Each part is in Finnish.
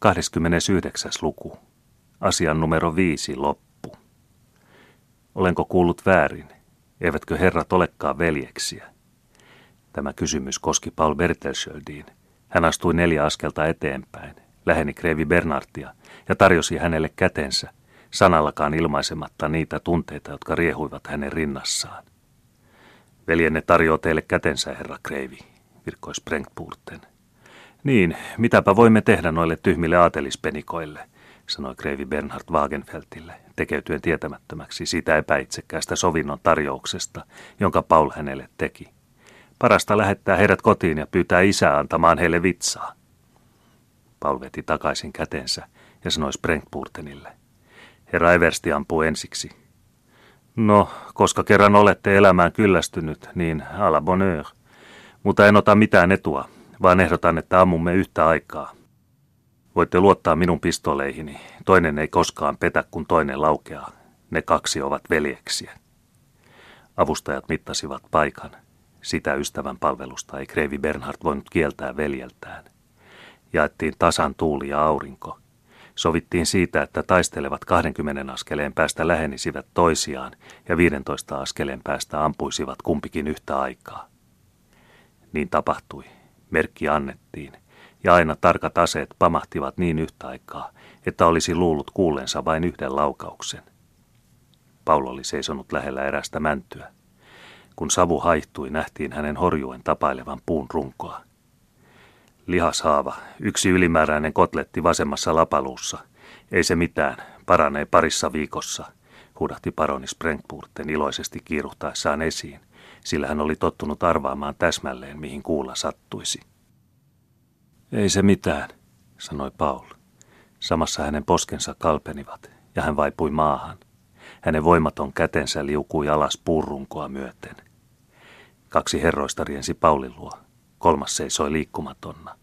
29. luku. Asian numero 5 loppu. Olenko kuullut väärin? Eivätkö herrat olekaan veljeksiä? Tämä kysymys koski Paul Bertelschöldiin. Hän astui 4 askelta eteenpäin, läheni Kreivi Bernhardia ja tarjosi hänelle kätensä, sanallakaan ilmaisematta niitä tunteita, jotka riehuivat hänen rinnassaan. Veljenne tarjoaa teille kätensä, herra Kreivi, virkkoi Sprengtporten. Niin, mitäpä voimme tehdä noille tyhmille aatelispenikoille, sanoi Kreivi Bernhard Wagenfeltille, tekeytyen tietämättömäksi sitä epäitsekkäästä sovinnon tarjouksesta, jonka Paul hänelle teki. Parasta lähettää heidät kotiin ja pyytää isää antamaan heille vitsaa. Paul veti takaisin kätensä ja sanoi Sprengtportenille. Herra Eversti ampuu ensiksi. No, koska kerran olette elämään kyllästynyt, niin à la bonheur. Mutta en ota mitään etua, vaan ehdotan, että ammumme yhtä aikaa. Voitte luottaa minun pistoleihini. Toinen ei koskaan petä, kun toinen laukeaa. Ne kaksi ovat veljeksiä. Avustajat mittasivat paikan. Sitä ystävän palvelusta ei Kreivi Bernhard voinut kieltää veljeltään. Jaettiin tasan tuuli ja aurinko. Sovittiin siitä, että taistelevat 20 askeleen päästä lähenisivät toisiaan ja 15 askeleen päästä ampuisivat kumpikin yhtä aikaa. Niin tapahtui. Merkki annettiin, ja aina tarkat aseet pamahtivat niin yhtä aikaa, että olisi luullut kuulleensa vain yhden laukauksen. Paul oli seisonut lähellä erästä mäntyä. Kun savu haihtui, nähtiin hänen horjuen tapailevan puun runkoa. Lihashaava, yksi ylimääräinen kotletti vasemmassa lapaluussa. Ei se mitään, paranee parissa viikossa, huudahti paroni Sprengtporten iloisesti kiiruhtaessaan esiin, sillä hän oli tottunut arvaamaan täsmälleen, mihin kuulla sattuisi. Ei se mitään, sanoi Paul. Samassa hänen poskensa kalpenivat, ja hän vaipui maahan. Hänen voimaton kätensä liukui alas puurunkoa myöten. 2 herroista riensi Paulin luo, 3 seisoi liikkumatonna.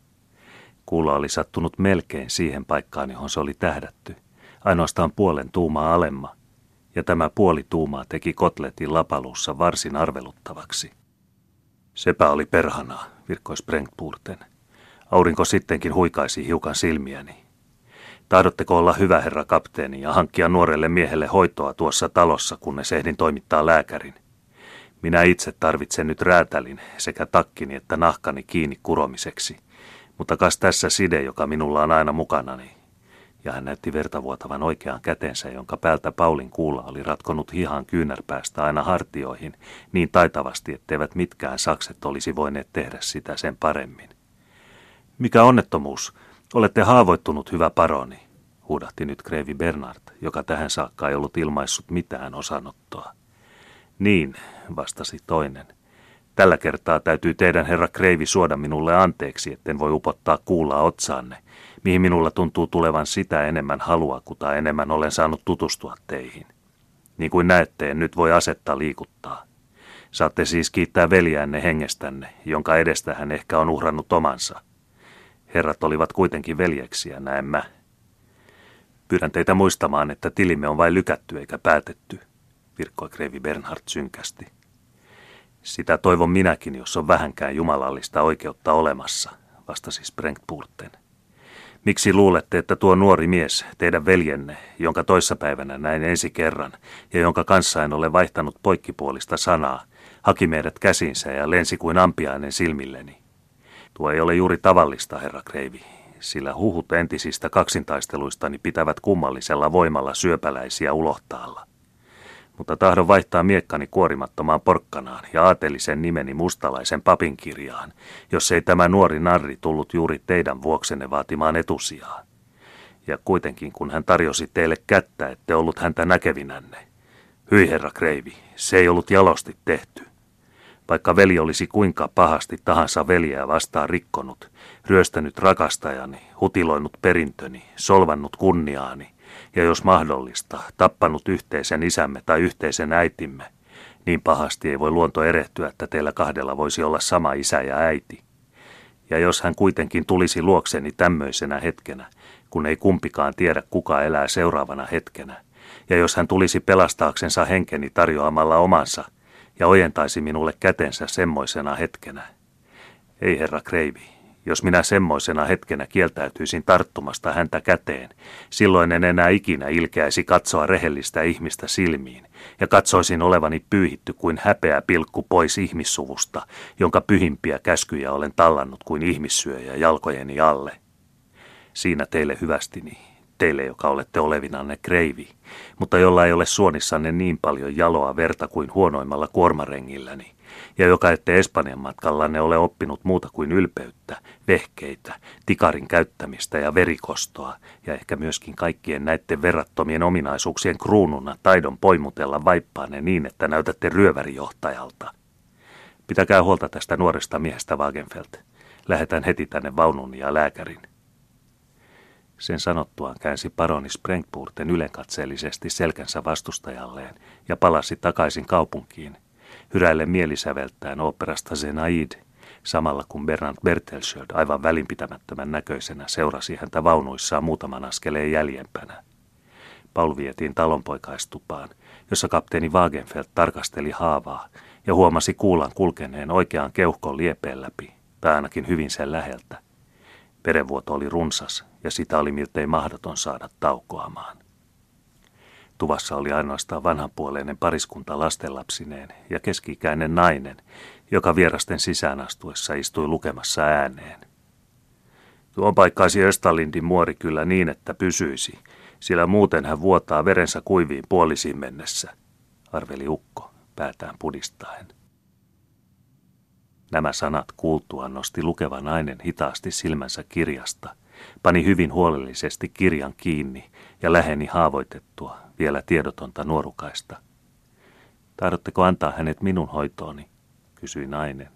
Kuula oli sattunut melkein siihen paikkaan, johon se oli tähdätty, ainoastaan 0,5 tuumaa alemma, ja tämä 0,5 tuumaa teki kotletin lapaluussa varsin arveluttavaksi. Sepä oli perhanaa, virkkoi Sprengtporten. Aurinko sittenkin huikaisi hiukan silmiäni. Tahdotteko olla hyvä herra kapteeni ja hankkia nuorelle miehelle hoitoa tuossa talossa, kunnes ehdin toimittaa lääkärin? Minä itse tarvitsen nyt räätälin sekä takkini että nahkani kiinni kuromiseksi, mutta kas tässä side, joka minulla on aina mukanani. Ja hän näytti vertavuotavan oikeaan kätensä, jonka päältä Paulin kuula oli ratkonut hihan kyynärpäästä aina hartioihin niin taitavasti, etteivät mitkään sakset olisi voineet tehdä sitä sen paremmin. Mikä onnettomuus! Olette haavoittunut, hyvä paroni, huudahti nyt Kreivi Bernhard, joka tähän saakka ei ollut ilmaissut mitään osanottoa. Niin, vastasi toinen. Tällä kertaa täytyy teidän herra Kreivi suoda minulle anteeksi, etten voi upottaa kuulaa otsaanne, mihin minulla tuntuu tulevan sitä enemmän halua, kuta enemmän olen saanut tutustua teihin. Niin kuin näette, en nyt voi asetta liikuttaa. Saatte siis kiittää veljeänne hengestänne, jonka edestä hän ehkä on uhrannut omansa. Herrat olivat kuitenkin veljeksiä, näemmä. Pyydän teitä muistamaan, että tilimme on vain lykätty eikä päätetty, virkkoi Kreivi Bernhard synkästi. Sitä toivon minäkin, jos on vähänkään jumalallista oikeutta olemassa, vastasi Sprengtporten. Miksi luulette, että tuo nuori mies, teidän veljenne, jonka toissapäivänä näin ensi kerran ja jonka kanssa en ole vaihtanut poikkipuolista sanaa, haki meidät käsinsä ja lensi kuin ampiainen silmilleni? Tuo ei ole juuri tavallista, herra Kreivi, sillä huhut entisistä kaksintaisteluistani pitävät kummallisella voimalla syöpäläisiä ulohtaalla. Mutta tahdon vaihtaa miekkani kuorimattomaan porkkanaan ja aatelisen nimeni mustalaisen papinkirjaan, jos ei tämä nuori narri tullut juuri teidän vuoksenne vaatimaan etusijaa. Ja kuitenkin, kun hän tarjosi teille kättä, ette ollut häntä näkevinänne. Hyi, herra Kreivi, se ei ollut jalosti tehty. Vaikka veli olisi kuinka pahasti tahansa veljeä vastaan rikkonut, ryöstänyt rakastajani, hutiloinut perintöni, solvannut kunniaani, ja jos mahdollista, tappanut yhteisen isämme tai yhteisen äitimme, niin pahasti ei voi luonto erehtyä, että teillä 2 voisi olla sama isä ja äiti. Ja jos hän kuitenkin tulisi luokseni tämmöisenä hetkenä, kun ei kumpikaan tiedä, kuka elää seuraavana hetkenä, ja jos hän tulisi pelastaaksensa henkeni tarjoamalla omansa, ja ojentaisi minulle kätensä semmoisena hetkenä. Ei herra Kreivi, Jos minä semmoisena hetkenä kieltäytyisin tarttumasta häntä käteen, silloin en enää ikinä ilkeäisi katsoa rehellistä ihmistä silmiin, ja katsoisin olevani pyyhitty kuin häpeä pilkku pois ihmissuvusta, jonka pyhimpiä käskyjä olen tallannut kuin ihmissyöjä jalkojeni alle. Siinä teille hyvästini, teille joka olette olevinanne kreivi, mutta jolla ei ole suonissanne niin paljon jaloa verta kuin huonoimmalla kuormarengilläni, ja joka ette Espanjan matkallanne ole oppinut muuta kuin ylpeyttä, vehkeitä, tikarin käyttämistä ja verikostoa, ja ehkä myöskin kaikkien näiden verrattomien ominaisuuksien kruununa taidon poimutella vaippaanne niin, että näytätte ryövärijohtajalta. Pitäkää huolta tästä nuoresta miehestä, Wagenfelt. Lähetän heti tänne vaunun ja lääkärin. Sen sanottuaan käänsi paroni Sprengtporten ylenkatseellisesti selkänsä vastustajalleen ja palasi takaisin kaupunkiin, hyräille mielisäveltään oopperasta Zenaid, samalla kun Bernhard Bertelsjöld aivan välinpitämättömän näköisenä seurasi häntä vaunuissaan muutaman askeleen jäljempänä. Paul vietiin talonpoikaistupaan, jossa kapteeni Wagenfelt tarkasteli haavaa ja huomasi kuulan kulkeneen oikeaan keuhkon liepeen läpi, tai ainakin hyvin sen läheltä. Verenvuoto oli runsas ja sitä oli miltei mahdoton saada taukoamaan. Tuvassa oli ainoastaan vanhanpuoleinen pariskunta lastenlapsineen ja keski-ikäinen nainen, joka vierasten sisäänastuessa istui lukemassa ääneen. Tuon paikkaisi Östalindin muori kyllä niin, että pysyisi, sillä muuten hän vuotaa verensä kuiviin puolisiin mennessä, arveli ukko päätään pudistaen. Nämä sanat kuultuaan nosti lukeva nainen hitaasti silmänsä kirjasta, pani hyvin huolellisesti kirjan kiinni ja läheni haavoitettua, vielä tiedotonta nuorukaista. Tahdotteko antaa hänet minun hoitooni, kysyi nainen,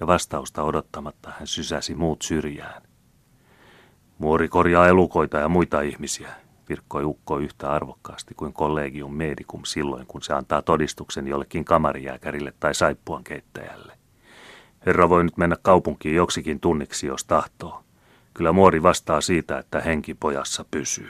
ja vastausta odottamatta hän sysäsi muut syrjään. Muori korjaa elukoita ja muita ihmisiä, virkkoi ukko yhtä arvokkaasti kuin collegium medicum silloin, kun se antaa todistuksen jollekin kamarijääkärille tai saippuankeittäjälle. Herra voi nyt mennä kaupunkiin joksikin tunniksi, jos tahtoo. Kyllä muori vastaa siitä, että henki pojassa pysyy.